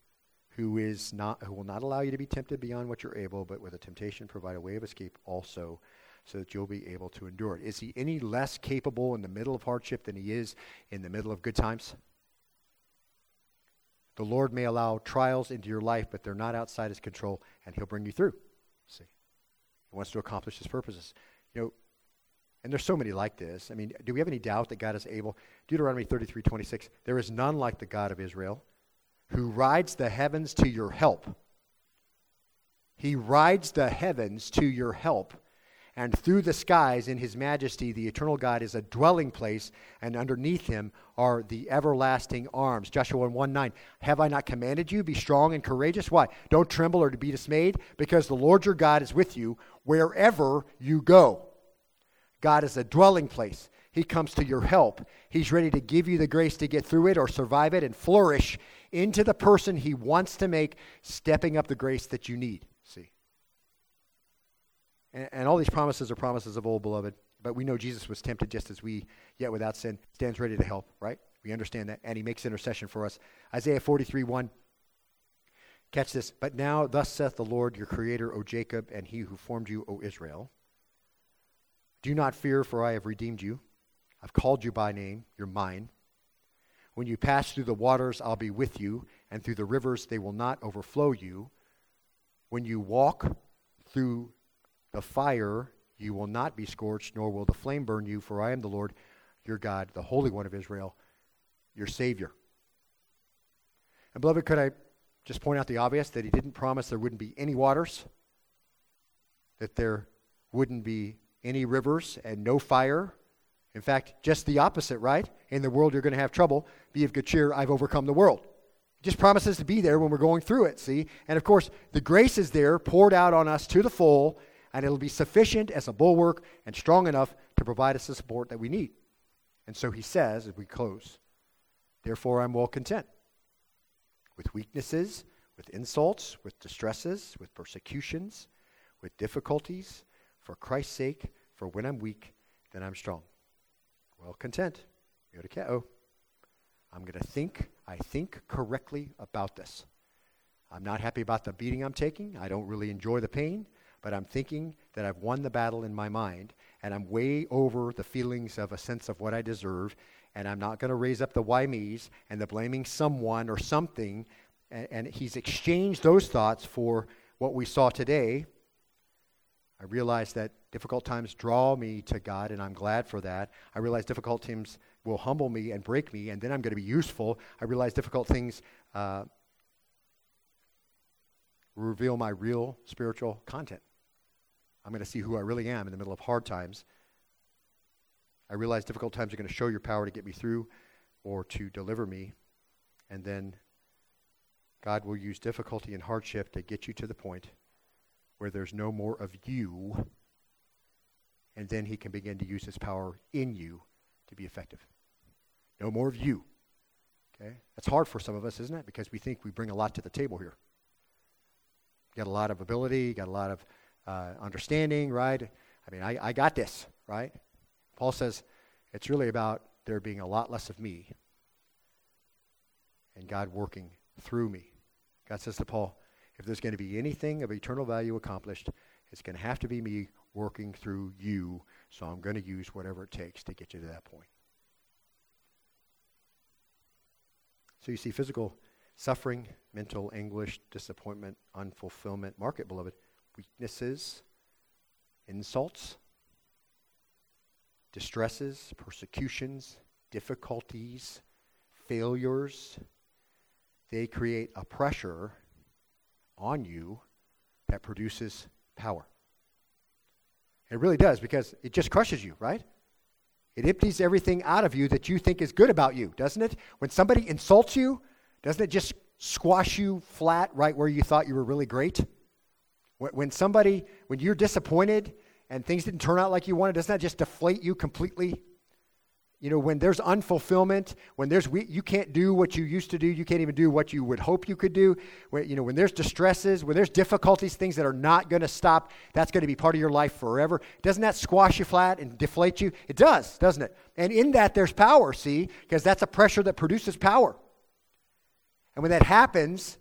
who is not, who will not allow you to be tempted beyond what you're able, but with a temptation provide a way of escape also, so that you'll be able to endure it. Is he any less capable in the middle of hardship than he is in the middle of good times? The Lord may allow trials into your life, but they're not outside his control, and he'll bring you through. See, he wants to accomplish his purposes. You know, and there's so many like this. I mean, do we have any doubt that God is able? Deuteronomy thirty-three twenty-six, there is none like the God of Israel, who rides the heavens to your help. He rides the heavens to your help. And through the skies in his majesty, the eternal God is a dwelling place, and underneath him are the everlasting arms. Joshua one nine, have I not commanded you? Be strong and courageous. Why? Don't tremble or be dismayed, because the Lord your God is with you wherever you go. God is a dwelling place. He comes to your help. He's ready to give you the grace to get through it or survive it and flourish into the person he wants to make, stepping up the grace that you need. See? And all these promises are promises of old, beloved. But we know Jesus was tempted just as we, yet without sin, stands ready to help, right? We understand that. And he makes intercession for us. Isaiah forty-three one. Catch this. But now, thus saith the Lord, your creator, O Jacob, and he who formed you, O Israel. Do not fear, for I have redeemed you. I've called you by name. You're mine. When you pass through the waters, I'll be with you. And through the rivers, they will not overflow you. When you walk through the fire, you will not be scorched, nor will the flame burn you, for I am the Lord, your God, the Holy One of Israel, your Savior. And beloved, could I just point out the obvious, that he didn't promise there wouldn't be any waters, that there wouldn't be any rivers and no fire. In fact, just the opposite, right? In the world, you're going to have trouble. Be of good cheer, I've overcome the world. Just promises to be there when we're going through it, see? And of course, the grace is there, poured out on us to the full, and it'll be sufficient as a bulwark and strong enough to provide us the support that we need. And so he says, as we close, therefore I'm well content with weaknesses, with insults, with distresses, with persecutions, with difficulties, for Christ's sake, for when I'm weak, then I'm strong. Well content. Yodakeo. I'm going to think, I think correctly about this. I'm not happy about the beating I'm taking. I don't really enjoy the pain. But I'm thinking that I've won the battle in my mind, and I'm way over the feelings of a sense of what I deserve, and I'm not going to raise up the why me's and the blaming someone or something. And, and he's exchanged those thoughts for what we saw today. I realize that difficult times draw me to God, and I'm glad for that. I realize difficult times will humble me and break me, and then I'm going to be useful. I realize difficult things uh, reveal my real spiritual content. I'm going to see who I really am in the middle of hard times. I realize difficult times are going to show your power to get me through or to deliver me. And then God will use difficulty and hardship to get you to the point where there's no more of you. And then he can begin to use his power in you to be effective. No more of you. Okay? That's hard for some of us, isn't it? Because we think we bring a lot to the table here. Got a lot of ability, got a lot of Uh, understanding, right? I mean, I, I got this, right? Paul says it's really about there being a lot less of me and God working through me. God says to Paul, if there's going to be anything of eternal value accomplished, it's going to have to be me working through you, so I'm going to use whatever it takes to get you to that point. So you see physical suffering, mental anguish, disappointment, unfulfillment. Mark it, beloved. Weaknesses, insults, distresses, persecutions, difficulties, failures, they create a pressure on you that produces power. It really does, because it just crushes you, right? It empties everything out of you that you think is good about you, doesn't it? When somebody insults you, doesn't it just squash you flat right where you thought you were really great? When somebody, when you're disappointed and things didn't turn out like you wanted, doesn't that just deflate you completely? You know, when there's unfulfillment, when there's we, you can't do what you used to do, you can't even do what you would hope you could do. When, you know, when there's distresses, when there's difficulties, things that are not going to stop, that's going to be part of your life forever. Doesn't that squash you flat and deflate you? It does, doesn't it? And in that there's power, see, because that's a pressure that produces power. And when that happens,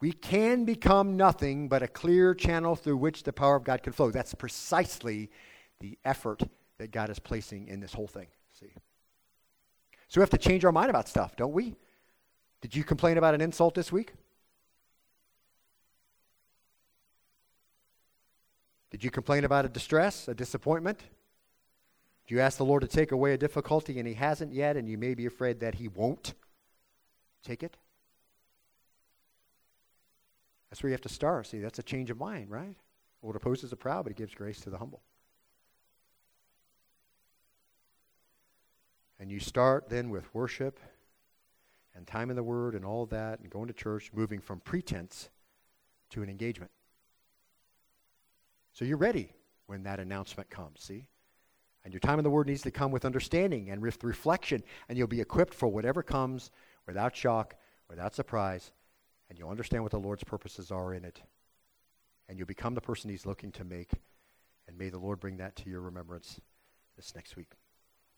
we can become nothing but a clear channel through which the power of God can flow. That's precisely the effort that God is placing in this whole thing. See. So we have to change our mind about stuff, don't we? Did you complain about an insult this week? Did you complain about a distress, a disappointment? Did you ask the Lord to take away a difficulty and he hasn't yet, and you may be afraid that he won't take it? That's where you have to start. See, that's a change of mind, right? The Lord opposes the proud, but he gives grace to the humble. And you start then with worship and time in the Word and all that and going to church, moving from pretense to an engagement. So you're ready when that announcement comes, see? And your time in the Word needs to come with understanding and with reflection, and you'll be equipped for whatever comes without shock, without surprise, and you'll understand what the Lord's purposes are in it. And you'll become the person he's looking to make, and may the Lord bring that to your remembrance this next week.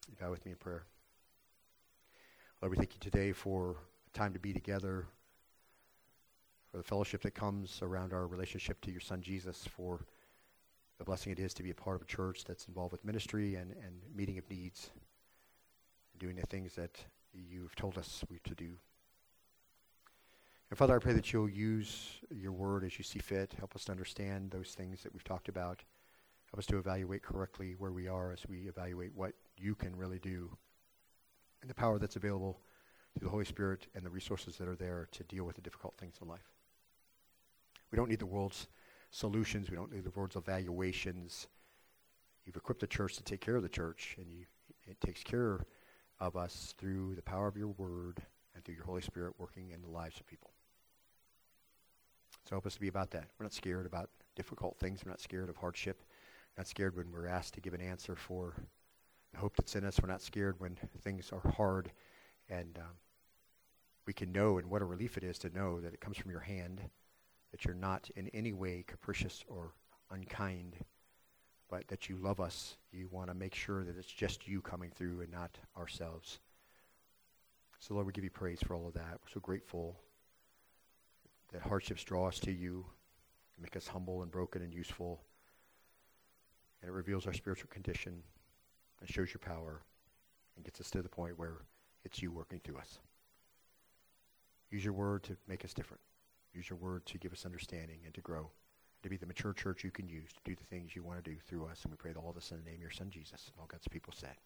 You bow with me in prayer. Lord, we thank you today for a time to be together, for the fellowship that comes around our relationship to your son Jesus, for the blessing it is to be a part of a church that's involved with ministry and, and meeting of needs, and doing the things that you've told us we to do. And Father, I pray that you'll use your word as you see fit. Help us to understand those things that we've talked about. Help us to evaluate correctly where we are as we evaluate what you can really do, and the power that's available through the Holy Spirit and the resources that are there to deal with the difficult things in life. We don't need the world's solutions. We don't need the world's evaluations. You've equipped the church to take care of the church, and you, it takes care of us through the power of your word and through your Holy Spirit working in the lives of people. So help us to be about that. We're not scared about difficult things. We're not scared of hardship. We're not scared when we're asked to give an answer for the hope that's in us. We're not scared when things are hard, and um, we can know, and what a relief it is to know that it comes from your hand, that you're not in any way capricious or unkind, but that you love us. You want to make sure that it's just you coming through and not ourselves. So Lord, we give you praise for all of that. We're so grateful that hardships draw us to you, make us humble and broken and useful, and it reveals our spiritual condition and shows your power and gets us to the point where it's you working through us. Use your word to make us different. Use your word to give us understanding and to grow, to be the mature church you can use to do the things you want to do through us. And we pray all this in the name of your son, Jesus, and all God's people said.